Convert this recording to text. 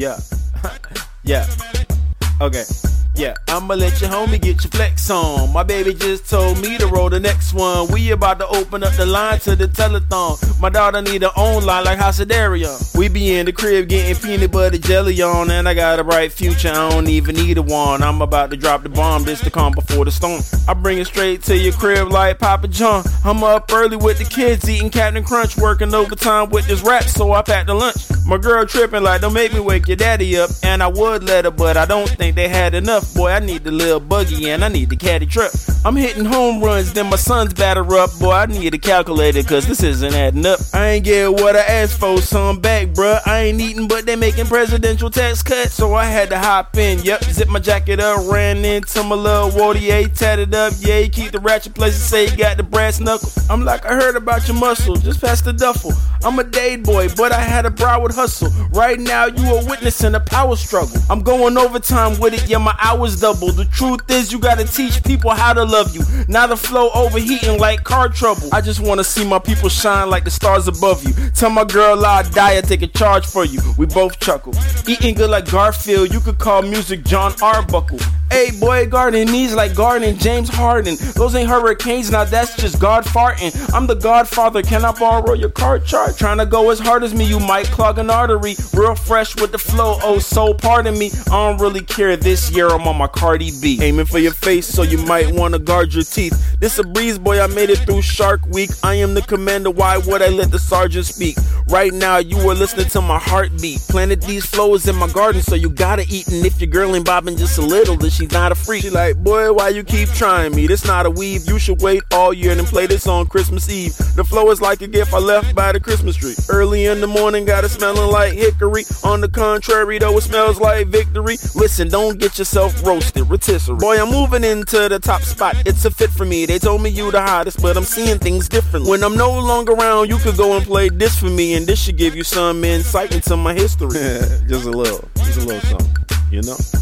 Yeah. Yeah. Okay. Yeah, I'ma let your homie get your flex on. My baby just told me to roll the next one. We about to open up the line to the telethon. My daughter need her own line like Hasidaria. We be in the crib getting peanut butter jelly on. And I got a bright future, I don't even need a one. I'm about to drop the bomb, this the calm before the storm. I bring it straight to your crib like Papa John. I'm up early with the kids eating Captain Crunch. Working overtime with this rap, so I packed the lunch. My girl tripping like, don't make me wake your daddy up. And I would let her, but I don't think they had enough. Boy, I need the little buggy and I need the caddy truck. I'm hitting home runs, then my sons batter up. Boy, I need a calculator, cause this isn't adding up. I ain't getting what I asked for, so I'm back, bruh. I ain't eating, but they making presidential tax cuts. So I had to hop in, yep, zip my jacket up. Ran into my little Wardier, tatted up. Yeah, keep the ratchet place and say you got the brass knuckle. I'm like, I heard about your muscle, just pass the duffel. I'm a day boy, but I had a Broward hustle. Right now, you a witness in a power struggle. I'm going overtime with it, yeah, my hours double. The truth is, you gotta teach people how to love you. Now the flow overheating like car trouble. I just wanna see my people shine like the stars above you. Tell my girl I'll die, I take a charge for you. We both chuckle. Eating good like Garfield, you could call music John Arbuckle. Hey boy, garden knees like garden James Harden. Those ain't hurricanes, now that's just God farting. I'm the Godfather, can I borrow your card chart? Tryna go as hard as me, you might clog an artery. Real fresh with the flow, oh so pardon me. I don't really care this year, I'm on my Cardi B. Aiming for your face, so you might wanna guard your teeth. This a breeze, boy, I made it through Shark Week. I am the commander, why would I let the sergeant speak? Right now, you are listening to my heartbeat. Planted these flowers in my garden, so you gotta eat. And if your girl ain't bobbing just a little, then she's not a freak. She like, boy, why you keep trying me? This not a weave, you should wait all year and then play this on Christmas Eve. The flow is like a gift I left by the Christmas tree. Early in the morning, got it smelling like hickory. On the contrary, though, it smells like victory. Listen, don't get yourself roasted, rotisserie. Boy, I'm moving into the top spot, it's a fit for me. They told me you the hottest, but I'm seeing things differently. When I'm no longer around, you could go and play this for me, and this should give you some insight into my history. Just a little something, you know?